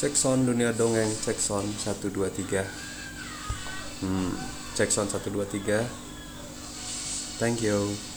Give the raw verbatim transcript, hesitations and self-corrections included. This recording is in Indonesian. Cek sound dunia dongeng, cek sound satu dua tiga. Hmm, cek sound satu dua tiga. Thank you.